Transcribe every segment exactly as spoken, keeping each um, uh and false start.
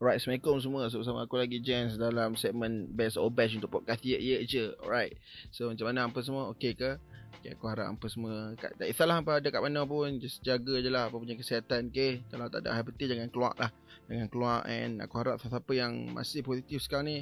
Alright, Assalamualaikum semua. So, bersama aku lagi Jens dalam segmen Best or Bash untuk podcast ye ye je. Alright. So, macam mana hampa semua? Okey ke? Okay, aku harap hampa semua kat, tak kisahlah hampa ada kat mana pun, just jaga je lah apa punya kesihatan, okey. Kalau tak ada hal penting jangan keluar lah. Jangan keluar, and aku harap siapa yang masih positif sekarang ni,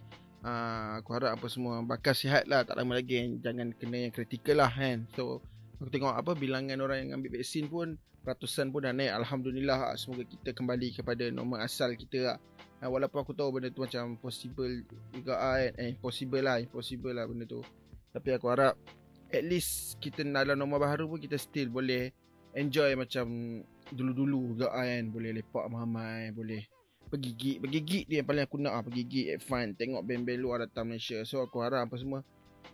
uh, aku harap hampa semua bakal sihat lah tak lama lagi, and jangan kena yang kritikal lah kan. So, aku tengok apa bilangan orang yang ambil vaksin pun ratusan pun dah naik. Alhamdulillah, semoga kita kembali kepada normal asal kita lah. Walaupun aku tahu benda tu macam possible juga lah, eh, possible lah, impossible lah benda tu. Tapi aku harap at least kita dalam normal baru pun kita still boleh enjoy macam dulu-dulu juga kan. Boleh lepak ramai, boleh pergi gig. Pergi gig dia yang paling aku nak lah, pergi gig, have fun, tengok band-band luar datang Malaysia. So aku harap apa semua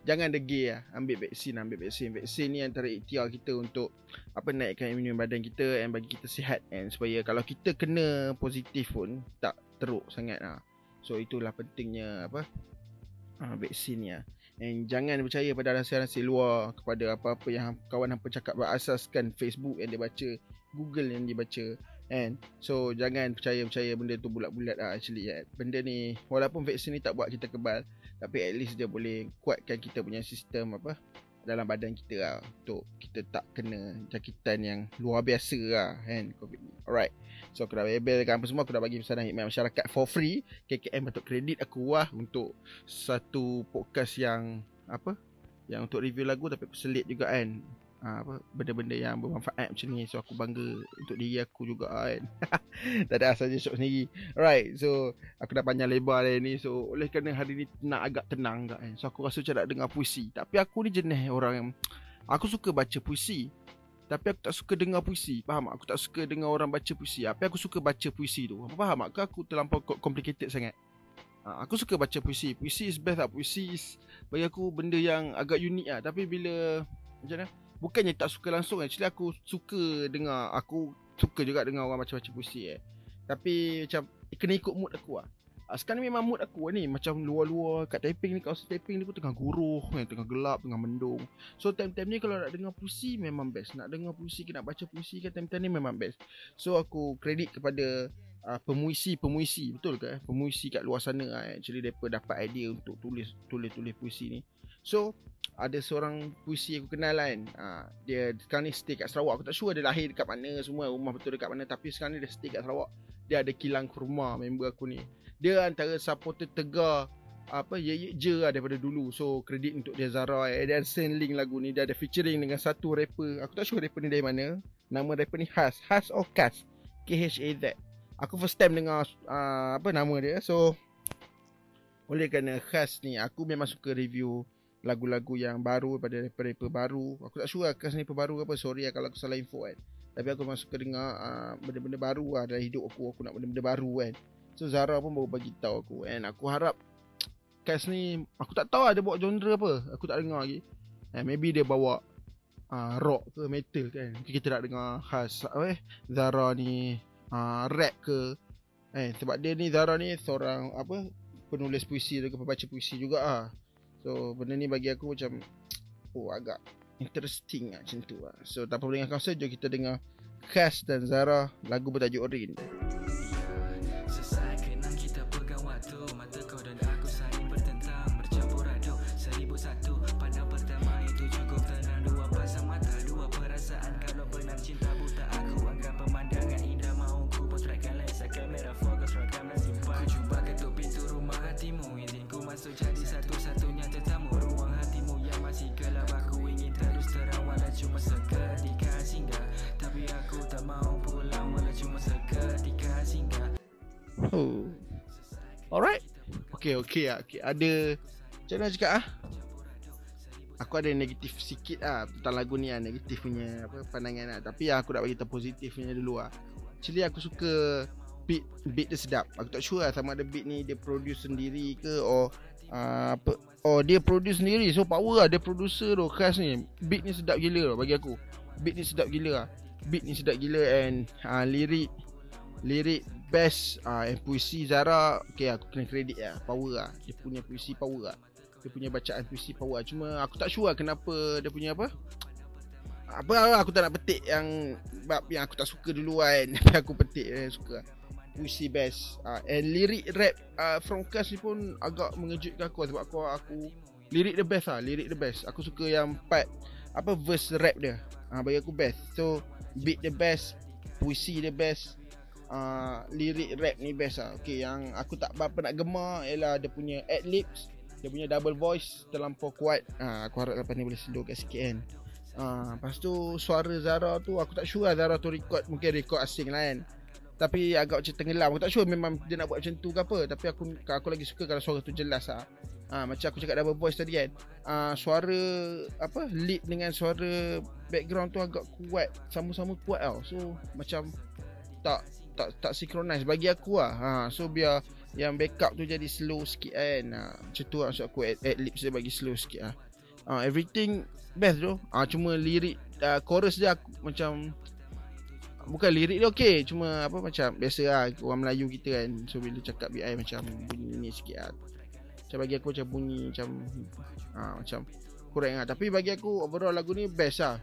jangan degil lah. Ambil vaksin, ambil vaksin. Vaksin ni antara ikhtiar kita untuk apa naikkan imun badan kita, and bagi kita sihat, and supaya kalau kita kena positif pun tak teruk sangat lah. So itulah pentingnya apa ha, vaksin ni lah. And jangan percaya pada rahsia-rahsia luar, kepada apa-apa yang kawan hampa cakap berasaskan Facebook yang dia baca, Google yang dia baca. And so jangan percaya-percaya benda tu bulat-bulat lah actually kan. Benda ni walaupun vaksin ni tak buat kita kebal, tapi at least dia boleh kuatkan kita punya sistem apa dalam badan kita lah, untuk kita tak kena jangkitan yang luar biasa lah kan, COVID ni. Alright, so aku dah labelkan apa semua. Aku dah bagi pesanan khidmat masyarakat for free, K K M untuk kredit aku wah, untuk satu podcast yang apa, yang untuk review lagu tapi peselit juga kan. Ha, apa, benda-benda yang bermanfaat macam ni. So aku bangga untuk diri aku juga kan. Tak ada asal je syok sendiri. Alright, so aku dah panjang lebar dah ni. So oleh kerana hari ni nak agak tenang tak kan, so aku rasa macam nak dengar puisi. Tapi aku ni jenis orang yang aku suka baca puisi, tapi aku tak suka dengar puisi. Faham tak? Aku tak suka dengar orang baca puisi, tapi aku suka baca puisi tu. Faham tak? Aku terlampau complicated sangat. Ha, aku suka baca puisi. Puisi is best lah. Puisi is bagi aku benda yang agak unik lah. Tapi bila macam mana, bukannya tak suka langsung, actually aku suka dengar. Aku suka juga dengar orang macam-macam puisi eh. Tapi macam kena ikut mood aku lah. Sekarang ni memang mood aku ni macam luar-luar kat Taiping ni. Kawasan Taiping ni pun tengah guruh, tengah gelap, tengah mendung. So time-time ni kalau nak dengar puisi memang best. Nak dengar puisi ke, nak baca puisi ke, time-time ni memang best. So aku kredit kepada uh, pemuisi-pemuisi, betul ke eh? Pemuisi kat luar sana lah, actually mereka dapat idea untuk tulis, tulis-tulis puisi ni. So ada seorang puisi aku kenal kan, ha, dia sekarang ni stay kat Sarawak. Aku tak sure dia lahir dekat mana semua, rumah betul dekat mana, tapi sekarang ni dia stay kat Sarawak. Dia ada kilang kurma, member aku ni. Dia antara supporter tegar apa ye ye je lah daripada dulu. So kredit untuk dia Zara. eh. Dia send link lagu ni. Dia ada featuring dengan satu rapper, aku tak sure rapper ni dari mana. Nama rapper ni Khaz, Khaz or Khaz, K H A Z. Aku first time dengar uh, apa nama dia. So oleh kerana Khaz ni, aku memang suka review lagu-lagu yang baru pada rapper-rapper baru. Aku tak sure Khaz ni baru ke apa, sorry lah kalau aku salah info kan. Tapi aku memang suka dengar uh, benda-benda baru lah dalam hidup aku. Aku nak benda-benda baru kan. So Zara pun baru bagi tahu aku. And aku harap Khaz ni, aku tak tahu lah dia bawa genre apa, aku tak dengar lagi. And maybe dia bawa uh, rock ke metal kan. Mungkin kita nak dengar Khaz eh, Zara ni uh, rap ke eh, sebab dia ni Zara ni seorang apa, penulis puisi ke pembaca puisi juga lah. So benda ni bagi aku macam oh agak interesting lah macam tu lah. So tanpa mendengar kau, jom kita dengar Khaz dan Zara, lagu bertajuk Orin. Sesaat kenang kita pegang waktu, mata kau dan aku saling bertentang, bercampur aduk seribu satu. Pada pertama itu cukup tenang, dua pasang mata, dua perasaan. Kalau benar cinta buta, aku anggap pemandangan indah. Mahu ku potretkan lensa kamera, fokus rakam dan simpan. Ku jumpa ketuk pintu rumah hatimu, izin ku masuk jadi satu-satu. Oh. Alright. Okay, okay lah, okay. Ada macam mana cakap ah? Aku ada negatif sikit lah tentang lagu ni lah. Negatif punya apa, pandangan lah. Tapi lah, aku nak bagi tahu positif punya dulu lah. Actually aku suka beat, beat dia sedap. Aku tak sure lah sama ada beat ni dia produce sendiri ke, or uh, apa, or dia produce sendiri. So power lah dia producer tu Khaz ni. Beat ni sedap gila lah bagi aku. Beat ni sedap gila lah. Beat ni sedap gila, and uh, lirik Lirik best, uh, and puisi Zara, okay, aku kena kredit lah, power lah. Dia punya puisi power lah. Dia punya bacaan puisi power lah. Cuma aku tak sure lah kenapa dia punya apa, Apa aku tak nak petik yang bab yang aku tak suka dulu kan. Tapi aku petik yang suka. U C Best. uh, And lirik rap uh, from Khaz ni pun agak mengejutkan aku, sebab aku aku lirik the best lah, lirik the best. Aku suka yang part apa verse rap dia, uh, bagi aku best. So beat the best, puisi the best, uh, lirik rap ni best lah. Okay, yang aku tak berapa nak gemar ialah dia punya ad-libs, dia punya double voice terlampau kuat. uh, Aku harap lepas ni boleh sedorkan sikit kan. Uh, lepas tu suara Zara tu aku tak sure lah, Zara tu record, mungkin record asing lah kan, tapi agak macam tenggelam. Aku tak sure memang dia nak buat macam tu ke apa, tapi aku aku lagi suka kalau suara tu jelas lah. Ha, macam aku cakap double voice tadi kan, ha, suara apa lead dengan suara background tu agak kuat, sama-sama kuat tau. So macam tak tak tak synchronize bagi aku lah. Ha, so biar yang backup tu jadi slow sikit kan. Ha, macam tu lah maksud aku, ad-lib saya bagi slow sikit lah. Ha, everything best tu. Ha, cuma lirik uh, chorus dia aku, macam bukan lirik dia okey, cuma apa macam biasalah orang Melayu kita kan. So bila cakap B I macam bunyi ni sikit lah. Macam bagi aku macam bunyi macam ha, macam kurang lah. Tapi bagi aku overall lagu ni best lah.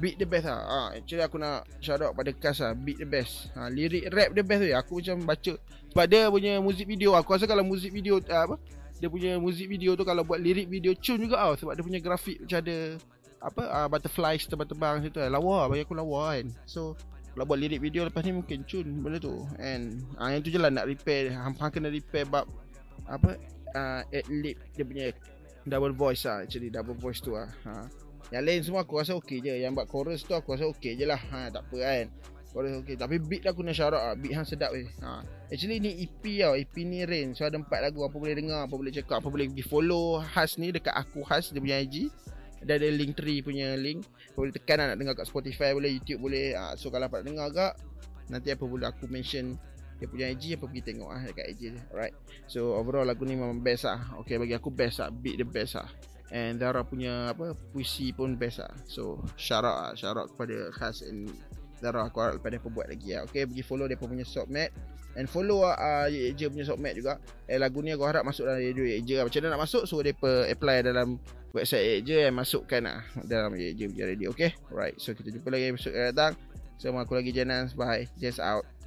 Beat the best lah. Ha, actually aku nak shout out pada Khaz lah, beat the best. Ha, lirik rap the best tu ya. Aku macam baca sebab dia punya music video. Aku rasa kalau music video apa, dia punya music video tu kalau buat lirik video cun juga tau, sebab dia punya grafik macam ada apa uh, butterfly terbang-terbang situ lah. Lawa, bagi aku lawa kan. So kalau buat lirik video lepas ni mungkin cun benda tu. And uh, yang tu je lah nak repair. Hampang kena repair bab apa uh, ad-lib dia punya double voice lah. Actually double voice tu lah. Ha. Yang lain semua aku rasa okey je. Yang buat chorus tu aku rasa okey je lah. Ha, tak apa kan, chorus okey. Tapi beat aku nak shout out lah. Beat hang sedap weh. Ha. Actually ni E P tau. E P ni Rain. So ada empat lagu. Apa boleh dengar, apa boleh check out, apa boleh pergi follow Khaz ni dekat aku Khaz dia punya I G. Dia ada link tree punya link, boleh tekan lah, nak dengar kat Spotify boleh, YouTube boleh. ha, So kalau dapat dengar kat, nanti apa boleh aku mention dia punya I G, apa pergi tengok lah dekat I G dia. Alright, so overall lagu ni memang best lah. Okay, bagi aku best lah, beat dia best lah. And Zara punya apa puisi pun best lah. So shout out lah, shout out kepada Khaz and Zara. Aku harap lepas dia buat lagi lah. Okay, pergi follow dia punya submit. And follow lah uh, E A G punya submit juga. Eh, lagu ni aku harap masuk dalam radio E A G lah. Macam mana nak masuk? So dia apply dalam website E A G yang masukkan lah dalam E A G punya radio. Okay, alright. So kita jumpa lagi episode yang datang. Sama aku lagi Jens. Bye. Jens out.